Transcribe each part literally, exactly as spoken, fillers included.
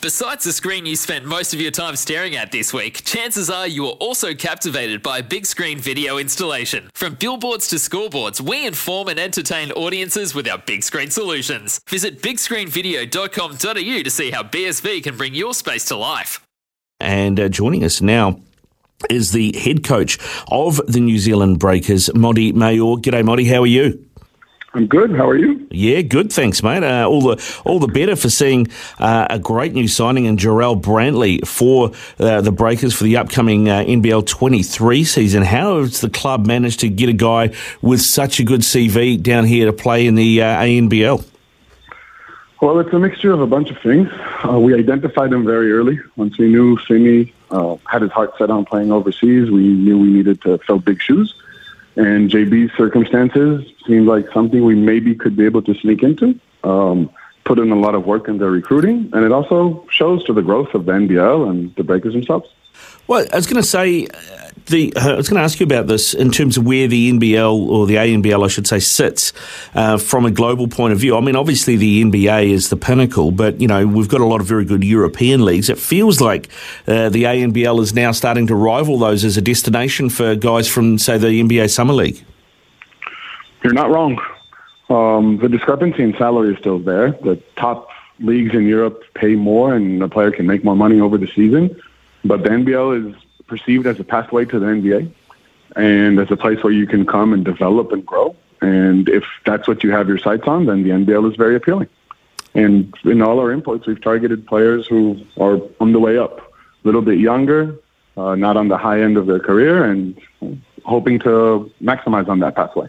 Besides the screen you spent most of your time staring at this week, chances are you are also captivated by a big screen video installation. From billboards to scoreboards, we inform and entertain audiences with our big screen solutions. Visit big screen video dot com dot a u to see how B S V can bring your space to life. And uh, joining us now is the head coach of the New Zealand Breakers, Mody Maor. G'day, Mody. How are you? I'm good. How are you? Yeah, good. Thanks, mate. Uh, all the all the better for seeing uh, a great new signing in Jarrell Brantley for uh, the Breakers for the upcoming uh, N B L twenty-three season. How has the club managed to get a guy with such a good C V down here to play in the uh, A N B L? Well, it's a mixture of a bunch of things. Uh, we identified him very early. Once we knew Simi uh, had his heart set on playing overseas, we knew we needed to fill big shoes. And J B's circumstances seemed like something we maybe could be able to sneak into. Um, put in a lot of work in their recruiting, and it also shows to the growth of the N B L and the Breakers themselves. Well, I was going to say, the uh, I was going to ask you about this in terms of where the N B L, or the A N B L, I should say, sits uh, from a global point of view. I mean, obviously the N B A is the pinnacle, but, you know, we've got a lot of very good European leagues. It feels like uh, the A N B L is now starting to rival those as a destination for guys from, say, the N B A Summer League. You're not wrong. Um, the discrepancy in salary is still there. The top leagues in Europe pay more and the player can make more money over the season. But the N B L is perceived as a pathway to the N B A and as a place where you can come and develop and grow. And if that's what you have your sights on, then the N B L is very appealing. And in all our imports, we've targeted players who are on the way up, a little bit younger, uh, not on the high end of their career, and hoping to maximize on that pathway.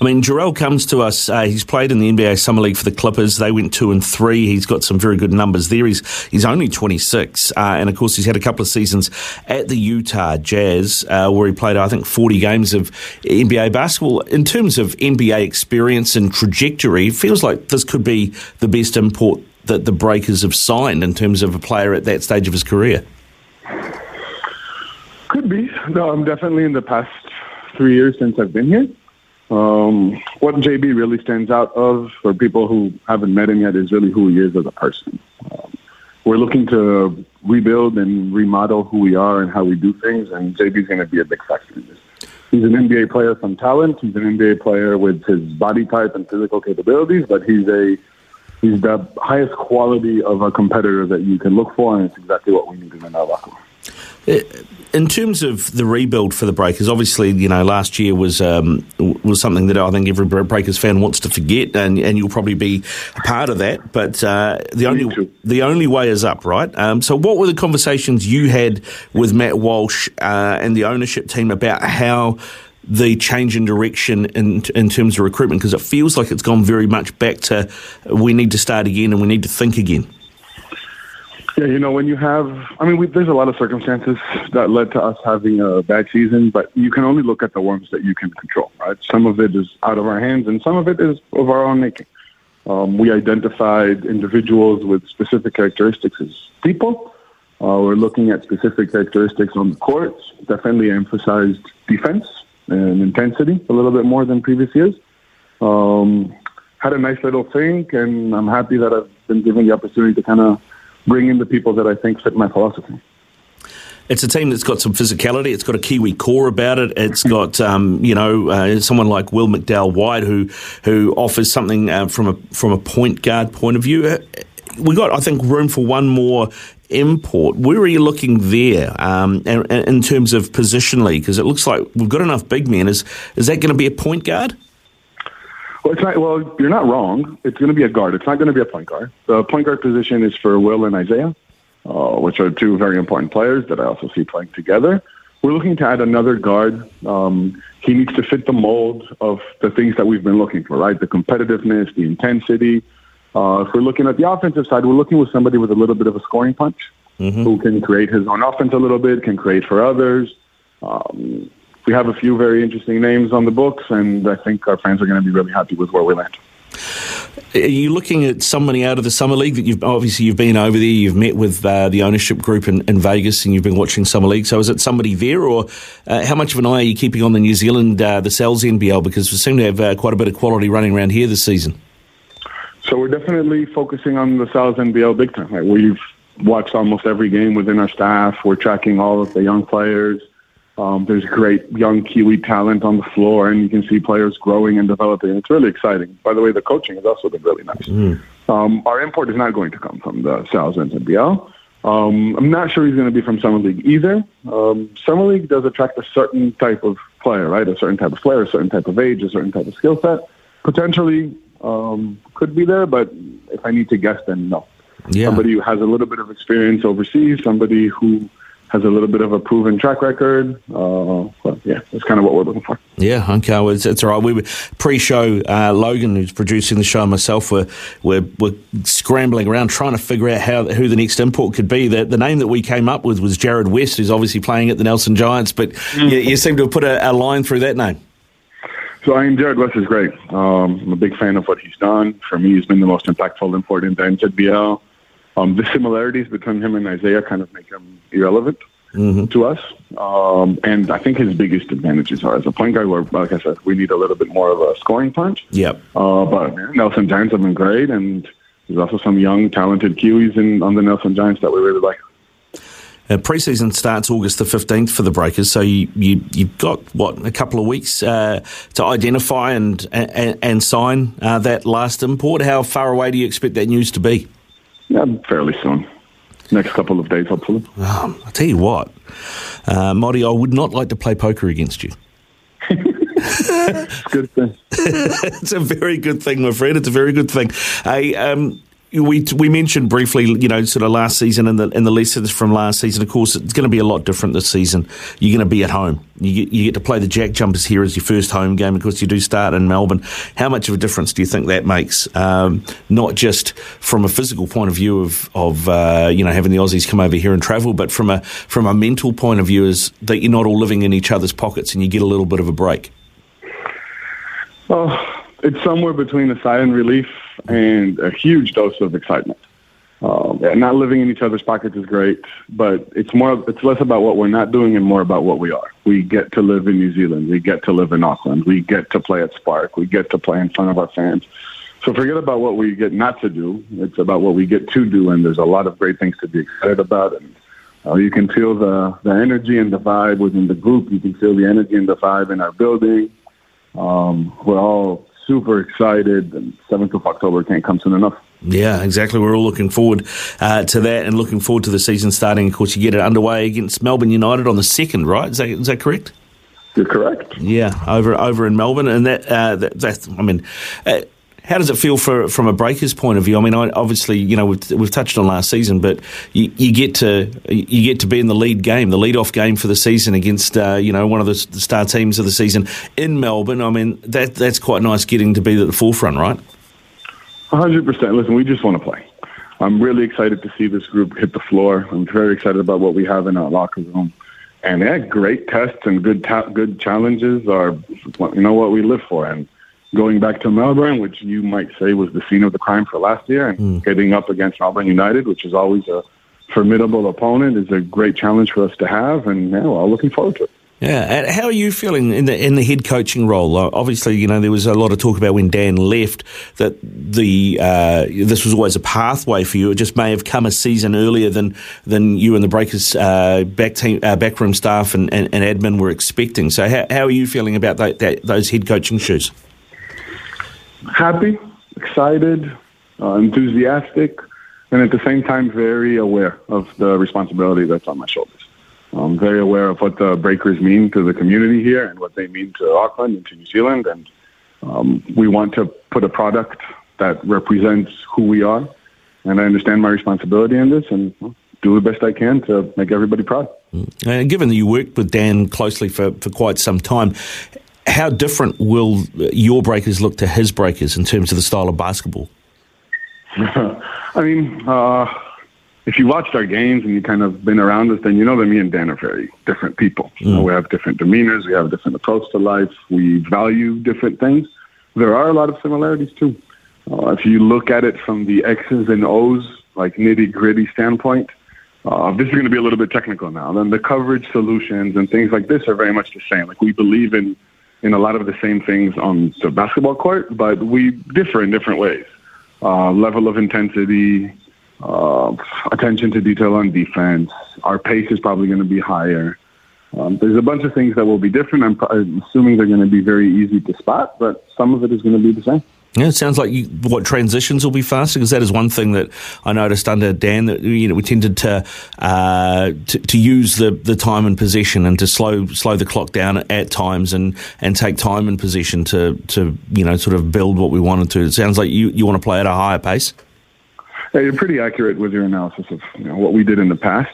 I mean, Jarrell comes to us. Uh, he's played in the N B A Summer League for the Clippers. They went two and three. He's got some very good numbers there. He's he's only twenty-six, uh, and of course he's had a couple of seasons at the Utah Jazz, uh, where he played I think forty games of N B A basketball. In terms of N B A experience and trajectory, it feels like this could be the best import that the Breakers have signed in terms of a player at that stage of his career. Could be. No, I'm definitely in the past three years since I've been here. Um, what J B really stands out of for people who haven't met him yet is really who he is as a person. Um, we're looking to rebuild and remodel who we are and how we do things, and J B's going to be a big factor in this. He's an N B A player from talent. He's an N B A player with his body type and physical capabilities, but he's a he's the highest quality of a competitor that you can look for, and it's exactly what we need in our locker room. In terms of the rebuild for the Breakers, obviously, you know, last year was um, was something that I think every Breakers fan wants to forget, and, and you'll probably be a part of that. But uh, the only the only way is up, right? Um, so, what were the conversations you had with Matt Walsh uh, and the ownership team about how the change in direction in in terms of recruitment? Because it feels like it's gone very much back to we need to start again and we need to think again. Yeah, you know, when you have, I mean, we, there's a lot of circumstances that led to us having a bad season, but you can only look at the ones that you can control, right? Some of it is out of our hands, and some of it is of our own making. Um, we identified individuals with specific characteristics as people. Uh, we're looking at specific characteristics on the court. Definitely emphasized defense and intensity a little bit more than previous years. Um, had a nice little think, and I'm happy that I've been given the opportunity to kind of bring in the people that I think fit my philosophy. It's a team that's got some physicality. It's got a Kiwi core about it. It's got, um, you know, uh, someone like Will McDowell-White who who offers something uh, from a from a point guard point of view. We got, I think, room for one more import. Where are you looking there um, in, in terms of positionally? Because it looks like we've got enough big men. Is is that going to be a point guard? Well, it's not, well, you're not wrong. It's going to be a guard. It's not going to be a point guard. The point guard position is for Will and Isaiah. uh, which are two very important players that I also see playing together. We're looking to add another guard. Um, he needs to fit the mold of the things that we've been looking for, right? The competitiveness, the intensity. Uh, if we're looking at the offensive side, we're looking with somebody with a little bit of a scoring punch, mm-hmm. who can create his own offense a little bit, can create for others. Um, we have a few very interesting names on the books, and I think our fans are going to be really happy with where we land. Are you looking at somebody out of the Summer League that you've obviously you've been over there, you've met with uh, the ownership group in, in Vegas, and you've been watching Summer League? So is it somebody there, or uh, how much of an eye are you keeping on the New Zealand, uh, the Cells N B L? Because we seem to have uh, quite a bit of quality running around here this season. So we're definitely focusing on the Cells N B L big time. Like, we've watched almost every game within our staff. We're tracking all of the young players. Um, there's great young Kiwi talent on the floor, and you can see players growing and developing. It's really exciting. By the way, the coaching has also been really nice. Mm. Um, our import is not going to come from the South N B L. Um, I'm not sure he's going to be from Summer League either. Um, Summer League does attract a certain type of player, right? A certain type of player, a certain type of age, a certain type of skill set. Potentially um, could be there, but if I need to guess, then no. Yeah. Somebody who has a little bit of experience overseas, somebody who has a little bit of a proven track record. Uh, well, yeah, that's kind of what we're looking for. Yeah, okay, well, it's, it's all right. We were pre-show, uh, Logan, who's producing the show, and myself, were, were, were scrambling around trying to figure out how who the next import could be. The, the name that we came up with was Jared West, who's obviously playing at the Nelson Giants, but mm. you, you seem to have put a, a line through that name. So, I mean, Jared West is great. Um, I'm a big fan of what he's done. For me, he's been the most impactful import in the N J B L. Um, the similarities between him and Isaiah kind of make him irrelevant mm-hmm. to us. Um, and I think his biggest advantages are as a point guard, where, like I said, we need a little bit more of a scoring punch. Yep. Uh, but Nelson Giants have been great, and there's also some young, talented Kiwis in, on the Nelson Giants that we really like. Uh, pre-season starts August the fifteenth for the Breakers, so you, you, you've got, what, a couple of weeks uh, to identify and, and, and sign uh, that last import. How far away do you expect that news to be? Yeah, fairly soon. Next couple of days, hopefully. Um, I'll tell you what, uh, Mody, I would not like to play poker against you. It's a good thing. It's a very good thing, my friend. It's a very good thing. I, um, we we mentioned briefly, you know, sort of last season and the, and the lessons from last season. Of course, it's going to be a lot different this season. You're going to be at home. You get, you get to play the Jack Jumpers here as your first home game. Of course, you do start in Melbourne. How much of a difference do you think that makes? Um, not just from a physical point of view of, of uh, you know, having the Aussies come over here and travel, but from a from a mental point of view, is that you're not all living in each other's pockets and you get a little bit of a break? Oh, it's somewhere between a sigh and relief and a huge dose of excitement. Um, yeah, not living in each other's pockets is great, but it's more, it's less about what we're not doing and more about what we are. We get to live in New Zealand. We get to live in Auckland. We get to play at Spark. We get to play in front of our fans. So forget about what we get not to do. It's about what we get to do, and there's a lot of great things to be excited about. And uh, you can feel the, the energy and the vibe within the group. You can feel the energy and the vibe in our building. Um, we're all super excited, and seventh of October can't come soon enough. Yeah, exactly. We're all looking forward uh, to that and looking forward to the season starting. Of course, you get it underway against Melbourne United on the second, right? Is that, is that correct? You're correct. Yeah, over over in Melbourne. And that, uh, that that's, I mean, uh, how does it feel for, from a Breakers' point of view? I mean, I, obviously, you know, we've, we've touched on last season, but you, you get to you get to be in the lead game, the lead-off game for the season against, uh, you know, one of the star teams of the season in Melbourne. I mean, that that's quite nice getting to be at the forefront, right? one hundred percent. Listen, we just want to play. I'm really excited to see this group hit the floor. I'm very excited about what we have in our locker room. And yeah, great tests and good ta- good challenges are, you know, what we live for. And going back to Melbourne, which you might say was the scene of the crime for last year, and mm. getting up against Melbourne United, which is always a formidable opponent, is a great challenge for us to have, and yeah, we're all looking forward to it. Yeah, how are you feeling in the in the head coaching role? Obviously, you know, there was a lot of talk about when Dan left that the uh, this was always a pathway for you. It just may have come a season earlier than than you and the Breakers uh, back team, uh, backroom staff and, and, and admin were expecting. So, how, how are you feeling about that, that, those head coaching shoes? Happy, excited, uh, enthusiastic, and at the same time very aware of the responsibility that's on my shoulders. I'm very aware of what the Breakers mean to the community here and what they mean to Auckland and to New Zealand. And um, we want to put a product that represents who we are. And I understand my responsibility in this, and do the best they can to make everybody proud. And given that you worked with Dan closely for, for quite some time, how different will your breakers look to his breakers in terms of the style of basketball? I mean, uh, if you watched our games and you kind of been around us, then you know that me and Dan are very different people. Mm. You know, we have different demeanors, we have a different approach to life, we value different things. There are a lot of similarities too. Uh, if you look at it from the X's and O's, like nitty-gritty standpoint, Uh, this is going to be a little bit technical now. Then the coverage solutions and things like this are very much the same. Like we believe in, in a lot of the same things on the basketball court, but we differ in different ways. Uh, level of intensity, uh, attention to detail on defense. Our pace is probably going to be higher. Um, there's a bunch of things that will be different. I'm, I'm assuming they're going to be very easy to spot, but some of it is going to be the same. Yeah, it sounds like you, what transitions will be faster, because that is one thing that I noticed under Dan, that you know we tended to uh, to, to use the, the time in possession and to slow slow the clock down at, at times and, and take time in possession to, to you know sort of build what we wanted to. It sounds like you, you want to play at a higher pace. Yeah, you're pretty accurate with your analysis of you know, what we did in the past.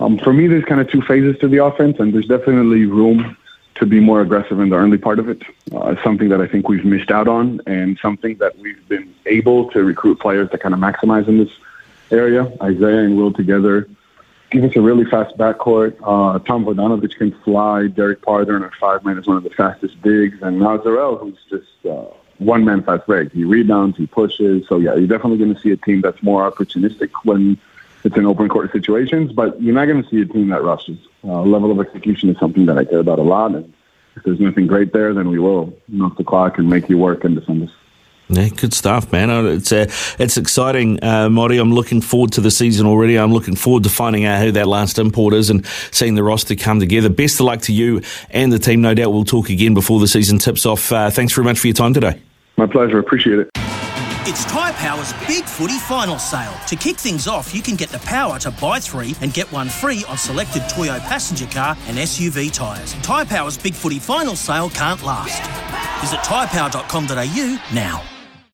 Um, for me, there's kind of two phases to the offense, and there's definitely room to be more aggressive in the early part of it. Uh, it's something that I think we've missed out on and something that we've been able to recruit players to kind of maximize in this area. Isaiah and Will together give us a really fast backcourt. Uh, Tom Vodanovic can fly. Derek Parther in our five-man is one of the fastest bigs. And Nazarell, who's just uh, one-man fast break. He rebounds, he pushes. So, yeah, you're definitely going to see a team that's more opportunistic when it's in open court situations, but you're not going to see a team that rushes. Uh, level of execution is something that I care about a lot, and if there's nothing great there, then we will knock the clock and make you work and defend us. Yeah, good stuff, man. It's uh, it's exciting, uh, Mody. I'm looking forward to the season already. I'm looking forward to finding out who that last import is and seeing the roster come together. Best of luck to you and the team. No doubt we'll talk again before the season tips off. Uh, thanks very much for your time today. My pleasure. Appreciate it. It's Tyre Power's Big Footy Final Sale. To kick things off, you can get the power to buy three and get one free on selected Toyo passenger car and S U V tyres. Tyre Power's Big Footy Final Sale can't last. Visit tyre power dot com dot a u now.